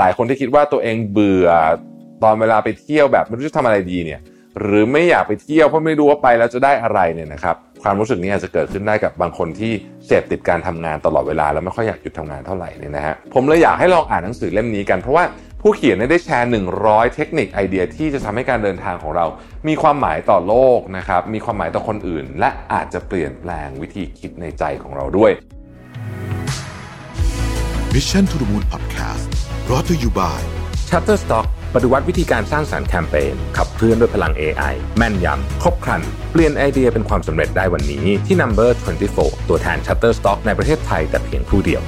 หลายคนที่คิดว่าตัวเองเบื่อตอนเวลาไปเที่ยวแบบไม่รู้จะทำอะไรดีเนี่ยหรือไม่อยากไปเที่ยวเพราะไม่รู้ว่าไปแล้วจะได้อะไรเนี่ยนะครับความรู้สึกนี้อาจจะเกิดขึ้นได้กับบางคนที่เสพติดการทำงานตลอดเวลาแล้วไม่ค่อยอยากหยุดทำงานเท่าไหร่เนี่ยนะฮะผมเลยอยากให้ลองอ่านหนังสือเล่มนี้กันเพราะว่าผู้เขียนได้แชร์100เทคนิคไอเดียที่จะทำให้การเดินทางของเรามีความหมายต่อโลกนะครับมีความหมายต่อคนอื่นและอาจจะเปลี่ยนแปลงวิธีคิดในใจของเราด้วย Mission to the Moon Podcast brought to you by Shutterstockปฏิวัติวิธีการสร้างสรรค์แคมเปญขับเคลื่อนด้วยพลัง AI แม่นยำครบครันเปลี่ยนไอเดียเป็นความสำเร็จได้วันนี้ที่ Number 24 ตัวแทน Shutterstock ในประเทศไทยแต่เพียงผู้เดียว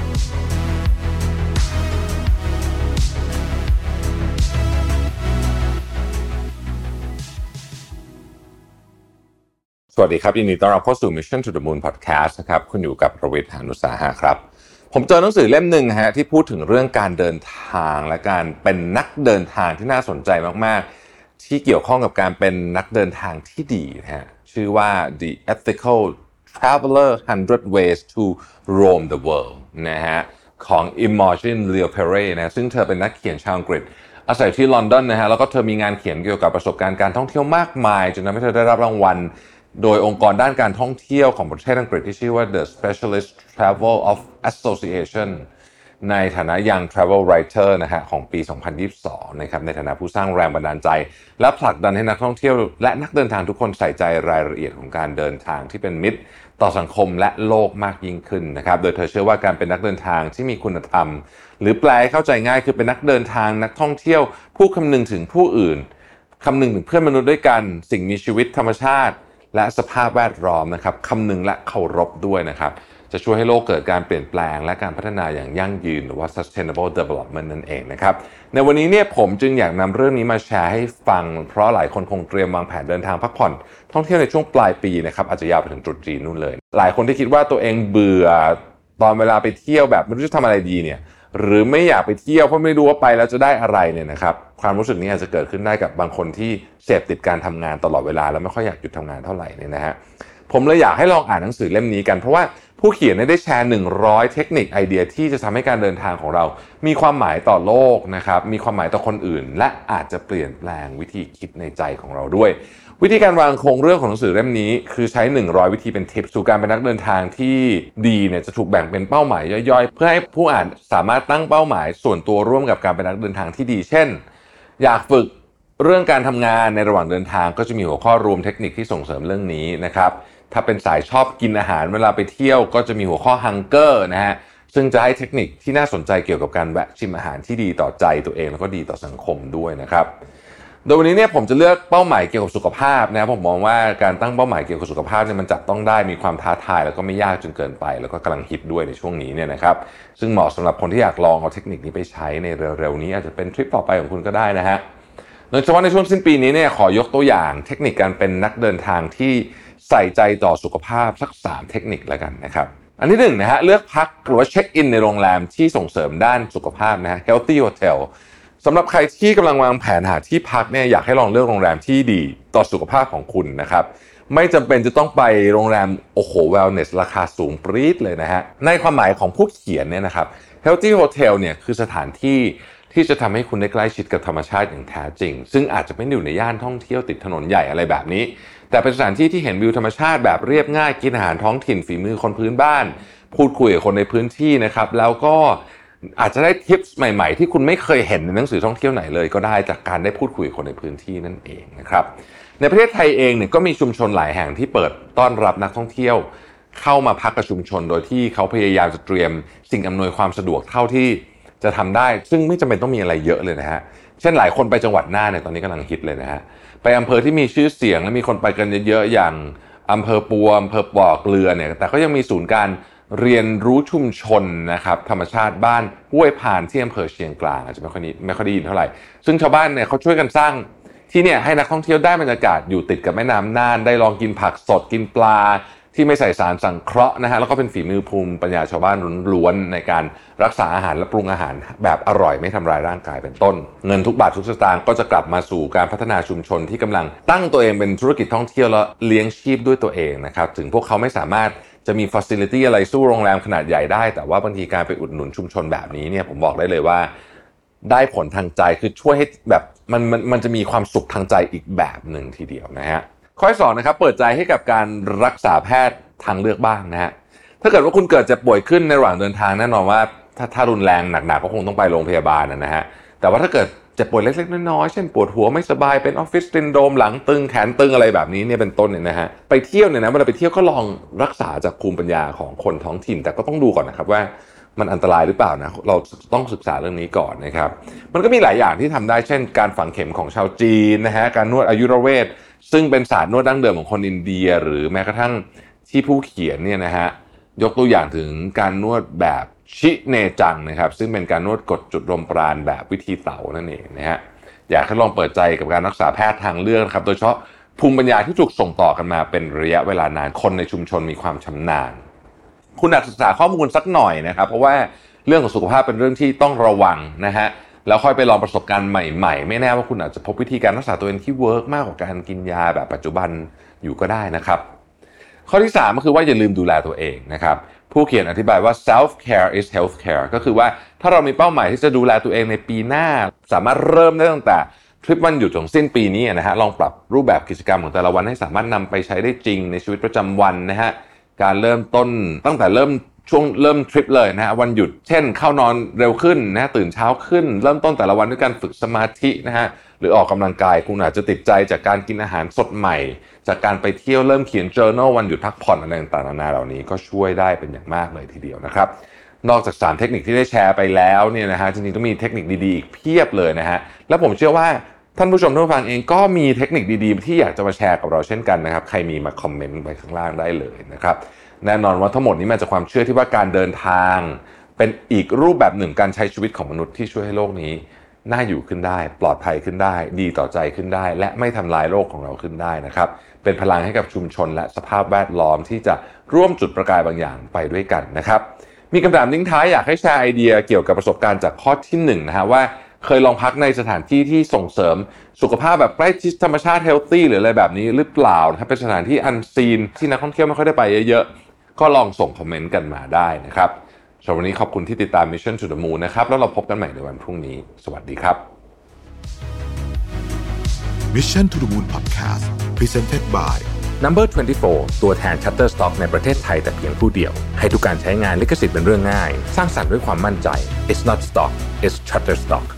สวัสดีครับยินดีต้อนรับเข้าสู่ Mission to the Moon Podcast นะครับคุณอยู่กับประวิทย์ หานุสาหะครับผมเจอหนังสือเล่มหนึ่งฮะที่พูดถึงเรื่องการเดินทางและการเป็นนักเดินทางที่น่าสนใจมากๆที่เกี่ยวข้องกับการเป็นนักเดินทางที่ดีนะฮะชื่อว่า The Ethical Traveler Hundred Ways to Roam the World นะฮะของ Imogen Leopere นะซึ่งเธอเป็นนักเขียนชาวอังกฤษอาศัยที่ลอนดอนนะฮะแล้วก็เธอมีงานเขียนเกี่ยวกับประสบการณ์การท่องเที่ยวมากมายจนทำให้เธอได้รับรางวัลโดยองค์กรด้านการท่องเที่ยวของประเทศอังกฤษที่ชื่อว่า The Specialist Travel of Association ในฐานะ Young Travel Writer นะฮะของปี 2022 นะครับในฐานะผู้สร้างแรงบันดาลใจและผลักดันให้นักท่องเที่ยวและนักเดินทางทุกคนใส่ใจรายละเอียดของการเดินทางที่เป็นมิตรต่อสังคมและโลกมากยิ่งขึ้นนะครับโดยเธอเชื่อว่าการเป็นนักเดินทางที่มีคุณธรรมหรือแปลให้เข้าใจง่ายคือเป็นนักเดินทางนักท่องเที่ยวผู้คำนึงถึงผู้อื่นคำนึงถึงเพื่อนมนุษย์ด้วยกันสิ่งมีชีวิตธรรมชาติและสภาพแวดล้อมนะครับคำนึงและเคารพด้วยนะครับจะช่วยให้โลกเกิดการเปลี่ยนแปลงและการพัฒนาอย่างยั่งยืนหรือว่า sustainable development นั่นเองนะครับในวันนี้เนี่ยผมจึงอยากนำเรื่องนี้มาแชร์ให้ฟังเพราะหลายคนคงเตรียมวางแผนเดินทางพักผ่อนท่องเที่ยวในช่วงปลายปีนะครับอาจจะยาวไปถึงตรุษจีนนู่นเลยหลายคนที่คิดว่าตัวเองเบื่อตอนเวลาไปเที่ยวแบบไม่รู้จะทำอะไรดีเนี่ยหรือไม่อยากไปเที่ยวเพราะไม่รู้ว่าไปแล้วจะได้อะไรเนี่ยนะครับความรู้สึกนี้อาจจะเกิดขึ้นได้กับบางคนที่เสพติดการทำงานตลอดเวลาแล้วไม่ค่อยอยากหยุดทำงานเท่าไหร่เนี่ยนะฮะผมเลยอยากให้ลองอ่านหนังสือเล่มนี้กันเพราะว่าผู้เขียนได้แชร์100เทคนิคไอเดียที่จะทำให้การเดินทางของเรามีความหมายต่อโลกนะครับมีความหมายต่อคนอื่นและอาจจะเปลี่ยนแปลงวิธีคิดในใจของเราด้วยวิธีการวางโครงเรื่องของหนังสือเล่มนี้คือใช้100วิธีเป็นทิปสู่การเป็นนักเดินทางที่ดีเนี่ยจะถูกแบ่งเป็นเป้าหมายย่อยๆเพื่อให้ผู้อ่านสามารถตั้งเป้าหมายส่วนตัวร่วมกับการเป็นนักเดินทางที่ดีเช่นอยากฝึกเรื่องการทำงานในระหว่างเดินทางก็จะมีหัวข้อรวมเทคนิคที่ส่งเสริมเรื่องนี้นะครับถ้าเป็นสายชอบกินอาหารเวลาไปเที่ยวก็จะมีหัวข้อฮังเกอร์นะฮะซึ่งจะให้เทคนิคที่น่าสนใจเกี่ยวกับการแวะชิมอาหารที่ดีต่อใจตัวเองแล้วก็ดีต่อสังคมด้วยนะครับโดยวันนี้เนี่ยผมจะเลือกเป้าหมายเกี่ยวกับสุขภาพนะผมมองว่าการตั้งเป้าหมายเกี่ยวกับสุขภาพเนี่ยมันจับต้องได้มีความท้าทายแล้วก็ไม่ยากจนเกินไปแล้วก็กำลังฮิตด้วยในช่วงนี้เนี่ยนะครับซึ่งเหมาะสำหรับคนที่อยากลองเอาเทคนิคนี้ไปใช้ในเร็วๆนี้อาจจะเป็นทริปต่อไปของคุณก็ได้นะฮะโดยเฉพาะในช่วงสิ้นปีนี้เนี่ยขอยกตัวอย่างเทคนิคการเป็นนักเดินทางที่ใส่ใจต่อสุขภาพสัก3เทคนิคแล้วกันนะครับอันที่1นะฮะเลือกพักหรือว่าเช็คอินในโรงแรมที่ส่งเสริมด้านสุขภาพนะฮะ Healthy Hotel สำหรับใครที่กำลังวางแผนหาที่พักเนี่ยอยากให้ลองเลือกโรงแรมที่ดีต่อสุขภาพของคุณนะครับไม่จำเป็นจะต้องไปโรงแรมโอ้โห Wellness ราคาสูงปรี๊ดเลยนะฮะในความหมายของผู้เขียนเนี่ยนะครับ Healthy Hotel เนี่ยคือสถานที่ที่จะทำให้คุณได้ใกล้ชิดกับธรรมชาติอย่างแท้จริงซึ่งอาจจะไม่อยู่ในย่านท่องเที่ยวติดถนนใหญ่อะไรแบบนี้แต่เป็นสถานที่ที่เห็นวิวธรรมชาติแบบเรียบง่ายกินอาหารท้องถิ่นฝีมือคนพื้นบ้านพูดคุยกับคนในพื้นที่นะครับแล้วก็อาจจะได้ทิปส์ใหม่ๆที่คุณไม่เคยเห็นในหนังสือท่องเที่ยวไหนเลยก็ได้จากการได้พูดคุยกับคนในพื้นที่นั่นเองนะครับในประเทศไทยเองเนี่ยก็มีชุมชนหลายแห่งที่เปิดต้อนรับนักท่องเที่ยวเข้ามาพักกับชุมชนโดยที่เขาพยายามจะเตรียมสิ่งอำนวยความสะดวกเท่าที่จะทำได้ซึ่งไม่จำเป็นต้องมีอะไรเยอะเลยนะฮะเช่นหลายคนไปจังหวัดน่านเนี่ยตอนนี้กำลังฮิตเลยนะฮะไปอำเภอที่มีชื่อเสียงและมีคนไปกันเยอะๆอย่างอำเภอปัวอำเภอปอเกลือเนี่ยแต่ก็ยังมีศูนย์การเรียนรู้ชุมชนนะครับธรรมชาติบ้านห้วยผานที่อำเภอเชียงกลางอาจจะไม่ค่อยได้ยินเท่าไหร่ซึ่งชาวบ้านเนี่ยเขาช่วยกันสร้างที่เนี่ยให้นักท่องเที่ยวได้บรรยากาศอยู่ติดกับแม่น้ำน่านได้ลองกินผักสดกินปลาที่ไม่ใส่สารสังเคราะห์นะฮะแล้วก็เป็นฝีมือภูมิปัญญาชาวบ้านล้วนๆในการรักษาอาหารและปรุงอาหารแบบอร่อยไม่ทำลายร่างกายเป็นต้นเงินทุกบาททุกสตางค์ก็จะกลับมาสู่การพัฒนาชุมชนที่กำลังตั้งตัวเองเป็นธุรกิจท่องเที่ยวและเลี้ยงชีพด้วยตัวเองนะครับถึงพวกเขาไม่สามารถจะมี facility อะไรสู้โรงแรมขนาดใหญ่ได้แต่ว่าบางทีการไปอุดหนุนชุมชนแบบนี้เนี่ยผมบอกได้เลยว่า ได้ผลทางใจคือช่วยให้แบบมันจะมีความสุขทางใจอีกแบบนึงทีเดียวนะฮะข้อที่2นะครับเปิดใจให้กับการรักษาแพทย์ทางเลือกบ้างนะฮะถ้าเกิดว่าคุณเกิดเจ็บป่วยขึ้นในระหว่างเดินทางแน่นอนว่าถ้ารุนแรงหนักๆก็คงต้องไปโรงพยาบาลนะฮะแต่ว่าถ้าเกิดเจ็บป่วยเล็กๆน้อยๆเช่นปวดหัวไม่สบายเป็นออฟฟิศซินโดรมหลังตึงแขนตึงอะไรแบบนี้เนี่ยเป็นต้นเนี่ยนะฮะไปเที่ยวเนี่ยนะเวลาไปเที่ยวก็ลองรักษาจากภูมิปัญญาของคนท้องถิ่นแต่ก็ต้องดูก่อนนะครับว่ามันอันตรายหรือเปล่านะเราต้องศึกษาเรื่องนี้ก่อนนะครับมันก็มีหลายอย่างที่ทำได้เช่นการฝังเข็มของชาวจีนนะฮะการนวดอายุรเวทซึ่งเป็นศาสตร์นวดดั้งเดิมของคนอินเดียหรือแม้กระทั่งที่ผู้เขียนเนี่ยนะฮะยกตัวอย่างถึงการนวดแบบชิเนจังนะครับซึ่งเป็นการนวดกดจุดลมปราณแบบวิธีเต๋านั่นเองนะฮะอยากให้ลองเปิดใจกับการรักษาแพทย์ทางเลือกครับโดยเฉพาะภูมิปัญญาที่ถูกส่งต่อกันมาเป็นระยะเวลานานคนในชุมชนมีความชำนาญคุณอาจศึกษาข้อมูลสักหน่อยนะครับเพราะว่าเรื่องของสุขภาพเป็นเรื่องที่ต้องระวังนะฮะแล้วค่อยไปลองประสบการณ์ใหม่ๆไม่แน่ว่าคุณอาจจะพบวิธีการรักษาตัวเองที่เวิร์กมากกว่าการกินยาแบบปัจจุบันอยู่ก็ได้นะครับข้อที่3ก็คือว่าอย่าลืมดูแลตัวเองนะครับผู้เขียนอธิบายว่า self care is health care ก็คือว่าถ้าเรามีเป้าหมายที่จะดูแลตัวเองในปีหน้าสามารถเริ่มได้ตั้งแต่ทริปวันหยุดจนสิ้นปีนี้นะฮะลองปรับรูปแบบกิจกรรมของแต่ละวันให้สามารถนำไปใช้ได้จริงในชีวิตประจำวันนะฮะการเริ่มต้นตั้งแต่เริ่มช่วงเริ่มทริปเลยนะฮะวันหยุดเช่นเข้านอนเร็วขึ้นนะตื่นเช้าขึ้นเริ่มต้นแต่ละวันด้วยการฝึกสมาธินะฮะหรือออกกำลังกายคุณอาจจะติดใจจากการกินอาหารสดใหม่จากการไปเที่ยวเริ่มเขียน journal วันหยุดพักผ่อนอะไรต่างๆนานาเหล่านี้ก็ช่วยได้เป็นอย่างมากเลยทีเดียวนะครับนอกจาก3เทคนิคที่ได้แชร์ไปแล้วเนี่ยนะฮะจริงๆก็มีเทคนิคดีๆอีกเพียบเลยนะฮะและผมเชื่อว่าท่านผู้ชมท่านผู้ฟังเองก็มีเทคนิคดีๆที่อยากจะมาแชร์กับเราเช่นกันนะครับใครมีมาคอมเมนต์ไปข้างล่างได้เลยนะครับแน่นอนว่าทั้งหมดนี้มาจากความเชื่อที่ว่าการเดินทางเป็นอีกรูปแบบหนึ่งการใช้ชีวิตของมนุษย์ที่ช่วยให้โลกนี้น่าอยู่ขึ้นได้ปลอดภัยขึ้นได้ดีต่อใจขึ้นได้และไม่ทำลายโลกของเราขึ้นได้นะครับเป็นพลังให้กับชุมชนและสภาพแวดล้อมที่จะร่วมจุดประกายบางอย่างไปด้วยกันนะครับมีคำถามทิ้งท้ายอยากให้แชร์ไอเดียเกี่ยวกับประสบการณ์จากข้อที่1นะฮะว่าเคยลองพักในสถานที่ที่ส่งเสริมสุขภาพแบบใกล้ชิดธรรมชาติเฮลตี้หรืออะไรแบบนี้หรือเปล่าถ้าเป็นสถานที่อันซีนที่นักท่องเที่ยวไม่ค่อยได้ไปเยอะๆก็ลองส่งคอมเมนต์กันมาได้นะครับสำหรับวันนี้ขอบคุณที่ติดตาม Mission to the Moon นะครับแล้วเราพบกันใหม่ในวันพรุ่งนี้สวัสดีครับ Mission to the Moon Podcast Presented by Number 24 ตัวแทน Shutterstock ในประเทศไทยแต่เพียงผู้เดียวให้ทุกการใช้งานลิขสิทธิ์เป็นเรื่องง่ายสร้างสรรค์ด้วยความมั่นใจ It's not stock It's Shutterstock